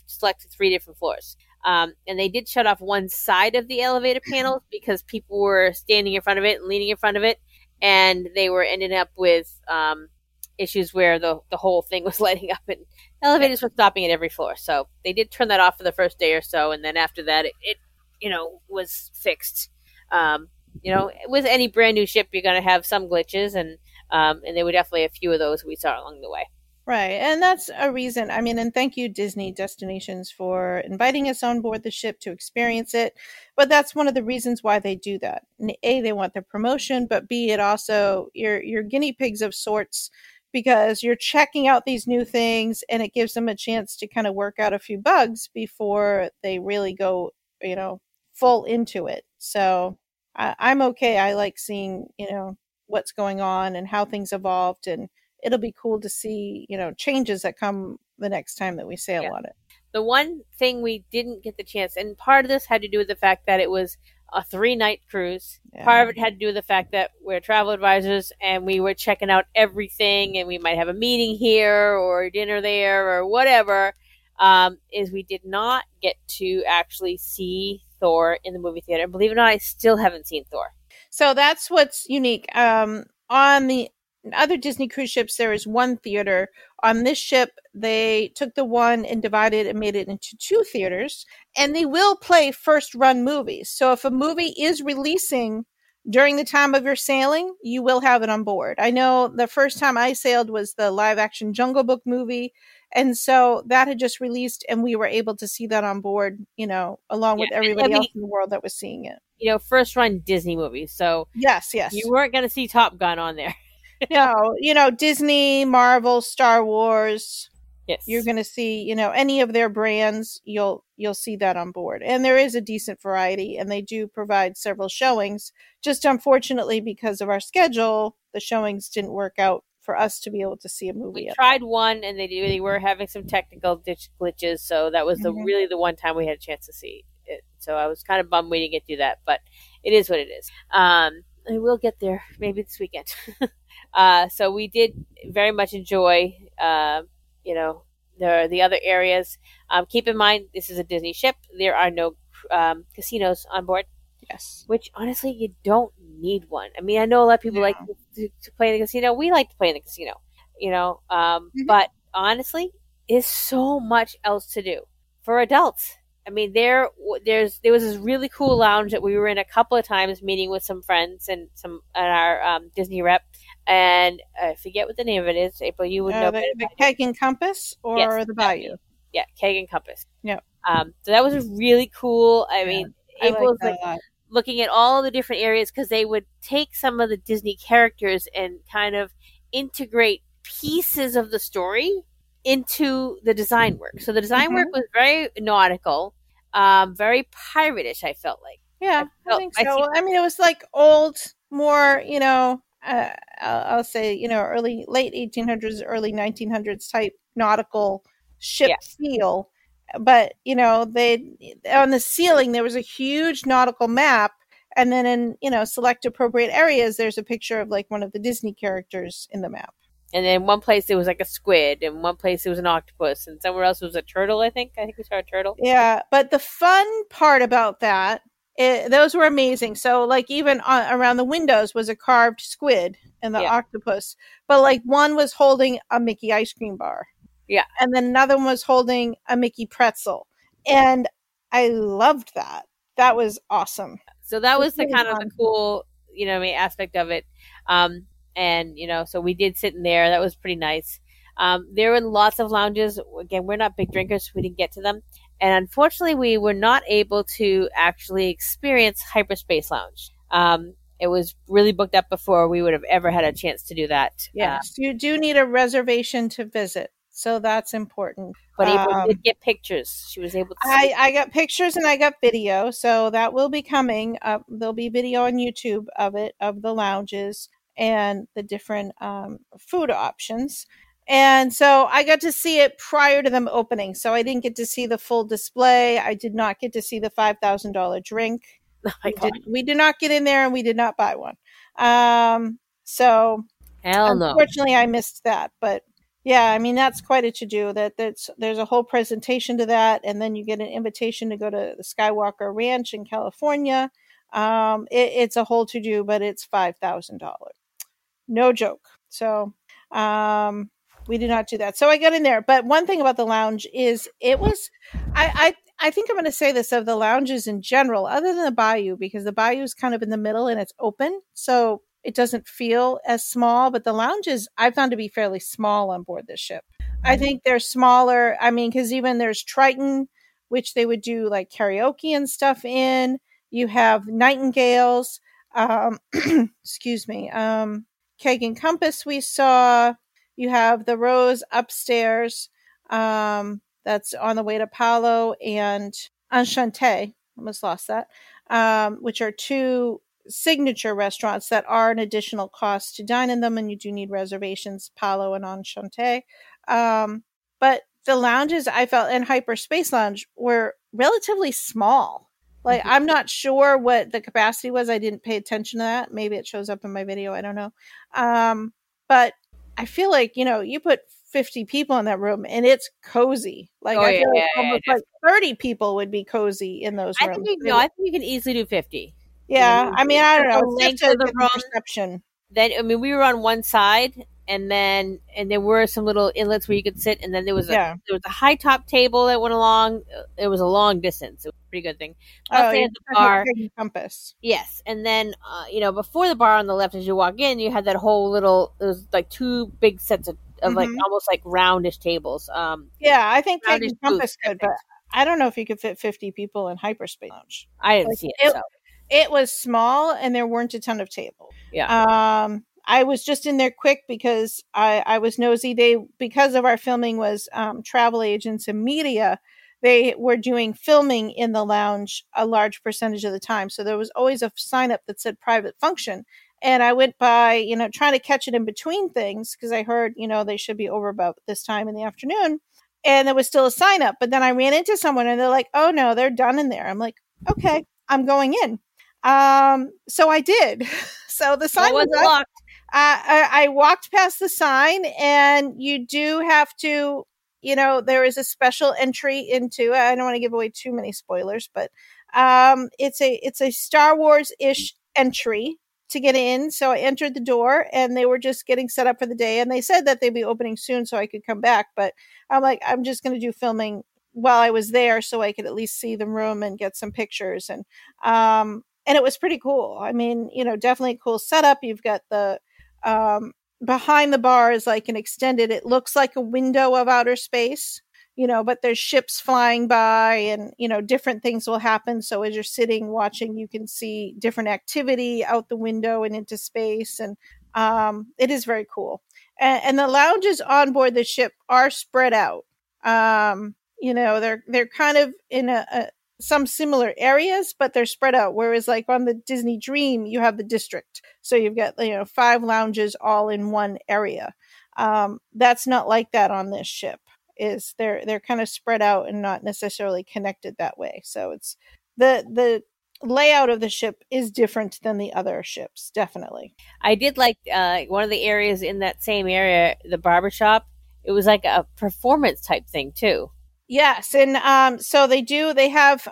selected 3 different floors. And they did shut off one side of the elevator panel because people were standing in front of it and leaning in front of it, and they were ending up with issues where the whole thing was lighting up, and elevators were stopping at every floor. So they did turn that off for the first day or so, and then after that, it was fixed. You know, with any brand new ship, you're going to have some glitches, and there were definitely a few of those we saw along the way. Right, and that's a reason. I mean, and thank you, Disney Destinations, for inviting us on board the ship to experience it. But that's one of the reasons why they do that. A, they want the promotion, but B, it also you're guinea pigs of sorts, because you're checking out these new things, and it gives them a chance to kind of work out a few bugs before they really go, you know, full into it. So I'm okay. I like seeing, you know, what's going on and how things evolved, and it'll be cool to see, you know, changes that come the next time that we sail on it. The one thing we didn't get the chance, and part of this had to do with the fact that it was a 3-night cruise. Yeah. Part of it had to do with the fact that we're travel advisors and we were checking out everything, and we might have a meeting here or dinner there or whatever, is we did not get to actually see Thor in the movie theater. And believe it or not, I still haven't seen Thor. So that's what's unique. On the other Disney cruise ships, there is one theater. On this ship, they took the one and divided and made it into two theaters. And they will play first-run movies. So if a movie is releasing during the time of your sailing, you will have it on board. I know the first time I sailed was the live-action Jungle Book movie. And so that had just released, and we were able to see that on board, you know, along with everybody else in the world that was seeing it. You know, first-run Disney movies. So yes. You weren't going to see Top Gun on there. No, you know, Disney, Marvel, Star Wars. Yes. You're going to see, you know, any of their brands, you'll see that on board. And there is a decent variety, and they do provide several showings. Just unfortunately, because of our schedule, the showings didn't work out for us to be able to see a movie. We tried one, and they were having some technical glitches, so that was really the one time we had a chance to see it. So I was kind of bummed we didn't get to do that, but it is what it is. And we'll get there maybe this weekend. So we did very much enjoy, you know, the other areas. Keep in mind, this is a Disney ship. There are no casinos on board. Yes. Which, honestly, you don't need one. I mean, I know a lot of people like to play in the casino. We like to play in the casino, you know. But, honestly, there's so much else to do for adults. I mean, there was this really cool lounge that we were in a couple of times, meeting with some friends and our Disney rep. And I forget what the name of it is. April, you would know. The Keg and Compass the Bayou? Yeah, Keg and Compass. Yeah. So that was really cool. I mean, April was like looking at all the different areas, because they would take some of the Disney characters and kind of integrate pieces of the story into the design work. So the design work was very nautical. Very pirate-ish, I felt like. Yeah, I think so. I mean, it was like old, more, you know, I'll say, you know, late 1800s, early 1900s type nautical ship feel. But, you know, on the ceiling, there was a huge nautical map. And then in, you know, select appropriate areas, there's a picture of like one of the Disney characters in the map. And then one place it was like a squid, and one place it was an octopus, and somewhere else it was a turtle, I think. I think we saw a turtle. Yeah, but the fun part about that, those were amazing. So, like, even around the windows was a carved squid and the octopus. But, like, one was holding a Mickey ice cream bar. Yeah. And then another one was holding a Mickey pretzel. And I loved that. That was awesome. So that was the kind of the cool, you know, aspect of it. And, you know, so we did sit in there. That was pretty nice. There were lots of lounges. Again, we're not big drinkers, so we didn't get to them. And unfortunately, we were not able to actually experience Hyperspace Lounge. It was really booked up before we would have ever had a chance to do that. Yes, you do need a reservation to visit. So that's important. But April did get pictures. She was able to see. I got pictures and I got video. So that will be coming. There'll be video on YouTube of the lounges and the different food options. And so I got to see it prior to them opening. So I didn't get to see the full display. I did not get to see the $5,000 drink. Oh my God. We did not get in there, and we did not buy one. So unfortunately, I missed that. But yeah, I mean, that's quite a to-do. There's a whole presentation to that. And then you get an invitation to go to the Skywalker Ranch in California. It's a whole to-do, but it's $5,000. No joke. So we did not do that. So I got in there. But one thing about the lounge is it was, I think I'm going to say this of the lounges in general, other than the Bayou, because the Bayou is kind of in the middle and it's open. So it doesn't feel as small. But the lounges I found to be fairly small on board this ship. I think they're smaller. I mean, because even there's Triton, which they would do like karaoke and stuff in. You have Nightingales. Excuse me. Keg and Compass we saw. You have The Rose upstairs. That's on the way to Paolo and Enchanté. Almost lost that. Which are two signature restaurants that are an additional cost to dine in them, and you do need reservations, Paolo and Enchanté. But the lounges I felt in Hyperspace Lounge were relatively small. Like, I'm not sure what the capacity was. I didn't pay attention to that. Maybe it shows up in my video. I don't know. But I feel like, you know, you put 50 people in that room, and it's cozy. Like, I feel like 30 people would be cozy in those rooms. I think you can easily do 50. Yeah. I mean, I don't know. Length of the room. Perception. Then, I mean, we were on one side, and there were some little inlets where you could sit, and then there was a high top table that went along. It was a long distance. It was a pretty good thing. They had the bar. Keg and Compass. Yes, and then before the bar on the left, as you walk in, you had that whole little. It was like two big sets of like almost like roundish tables. I think Keg and Compass could, but I don't know if you could fit 50 people in Hyperspace Lounge. I didn't see it. It was small, and there weren't a ton of tables. Yeah. I was just in there quick because I was nosy. They, because of our filming was travel agents and media, they were doing filming in the lounge a large percentage of the time. So there was always a sign up that said private function. And I went by, trying to catch it in between things because I heard, they should be over about this time in the afternoon. And there was still a sign up. But then I ran into someone and they're like, oh, no, they're done in there. I'm like, okay, I'm going in. So I did. So the sign was locked. I walked past the sign, and you do have to, there is a special entry into. I don't want to give away too many spoilers, but it's a Star Wars-ish entry to get in. So I entered the door, and they were just getting set up for the day, and they said that they'd be opening soon, so I could come back. But I'm like, I'm just going to do filming while I was there, so I could at least see the room and get some pictures, and it was pretty cool. I mean, definitely a cool setup. You've got the behind the bar is like an extended, it looks like a window of outer space, but there's ships flying by and, different things will happen. So as you're sitting, watching, you can see different activity out the window and into space. And it is very cool. And the lounges on board the ship are spread out. They're kind of in some similar areas, but they're spread out. Whereas like on the Disney Dream, you have the district. So you've got, 5 lounges all in one area. That's not like that on this ship. Is they're kind of spread out and not necessarily connected that way. So it's the layout of the ship is different than the other ships. Definitely. I did like one of the areas in that same area, the barbershop. It was like a performance type thing too. Yes, and so they have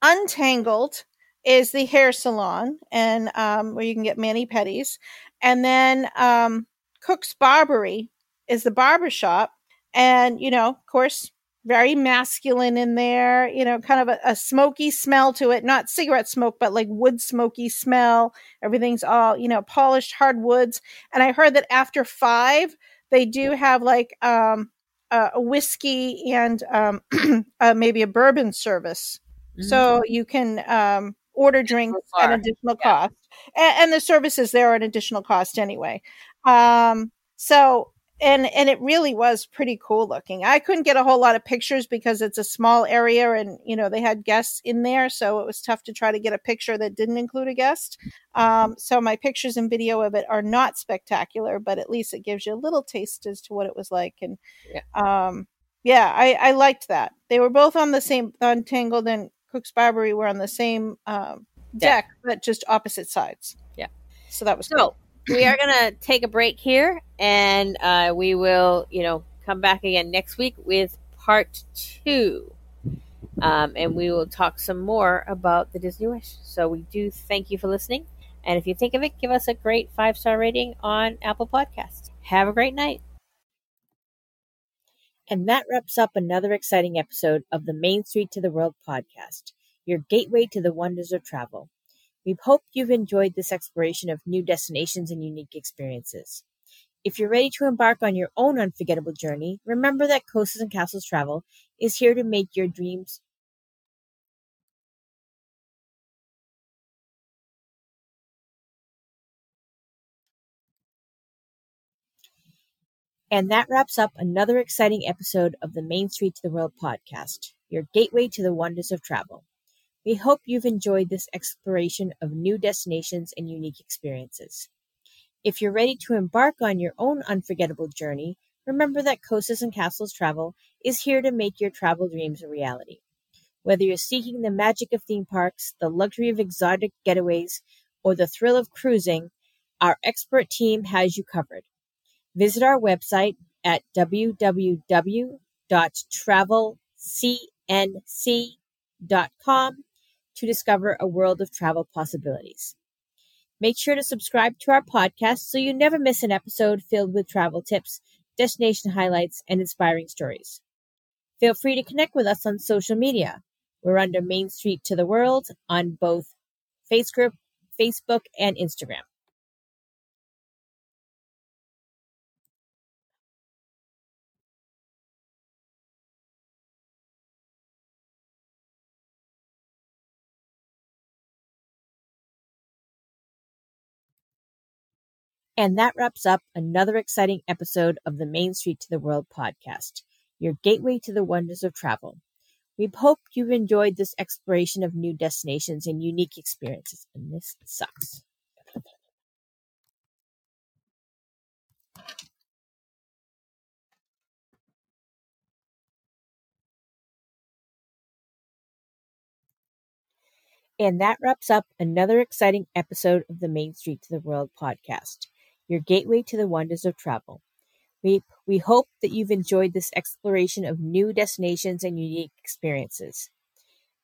Untangled is the hair salon, and where you can get mani-pedis. And then Cook's Barbery is the barbershop. And, of course, very masculine in there, kind of a smoky smell to it. Not cigarette smoke, but like wood smoky smell. Everything's all, polished hardwoods. And I heard that after 5, they do have like... a whiskey and maybe a bourbon service. Mm-hmm. So you can order drinks at an additional cost. And the services there are an additional cost anyway. And it really was pretty cool looking. I couldn't get a whole lot of pictures because it's a small area and, they had guests in there. So it was tough to try to get a picture that didn't include a guest. So my pictures and video of it are not spectacular, but at least it gives you a little taste as to what it was like. And I liked that. They were both on the same, Untangled and Cook's Barbery were on the same deck, but just opposite sides. Yeah. So that was cool. We are going to take a break here, and we will, come back again next week with part 2. And we will talk some more about the Disney Wish. So we do thank you for listening. And if you think of it, give us a great 5-star rating on Apple Podcasts. Have a great night. And that wraps up another exciting episode of the Main Street to the World podcast, your gateway to the wonders of travel. We hope you've enjoyed this exploration of new destinations and unique experiences. If you're ready to embark on your own unforgettable journey, remember that Coasts and Castles Travel is here to make your dreams. And that wraps up another exciting episode of the Main Street to the World podcast, your gateway to the wonders of travel. We hope you've enjoyed this exploration of new destinations and unique experiences. If you're ready to embark on your own unforgettable journey, remember that Coasts and Castles Travel is here to make your travel dreams a reality. Whether you're seeking the magic of theme parks, the luxury of exotic getaways, or the thrill of cruising, our expert team has you covered. Visit our website at www.travelcnc.com to discover a world of travel possibilities. Make sure to subscribe to our podcast so you never miss an episode filled with travel tips, destination highlights, and inspiring stories. Feel free to connect with us on social media. We're under Main Street to the World on both Facebook, and Instagram. And that wraps up another exciting episode of the Main Street to the World podcast, your gateway to the wonders of travel. We hope you've enjoyed this exploration of new destinations and unique experiences. And this sucks. And that wraps up another exciting episode of the Main Street to the World podcast, your gateway to the wonders of travel. We hope that you've enjoyed this exploration of new destinations and unique experiences.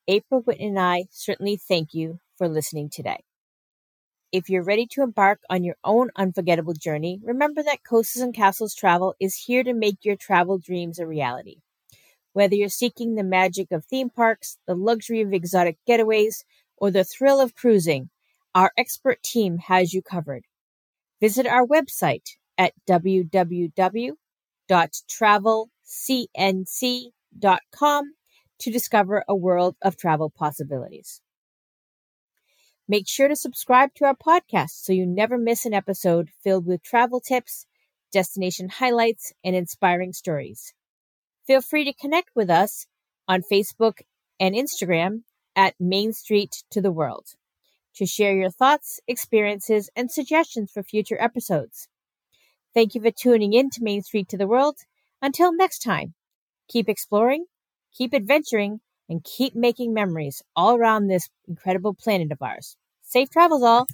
April, Whitney, and I certainly thank you for listening today. If you're ready to embark on your own unforgettable journey, remember that Coasts and Castles Travel is here to make your travel dreams a reality. Whether you're seeking the magic of theme parks, the luxury of exotic getaways, or the thrill of cruising, our expert team has you covered. Visit our website at www.travelcnc.com to discover a world of travel possibilities. Make sure to subscribe to our podcast so you never miss an episode filled with travel tips, destination highlights, and inspiring stories. Feel free to connect with us on Facebook and Instagram at Main Street to the World to share your thoughts, experiences, and suggestions for future episodes. Thank you for tuning in to Main Street to the World. Until next time, keep exploring, keep adventuring, and keep making memories all around this incredible planet of ours. Safe travels all!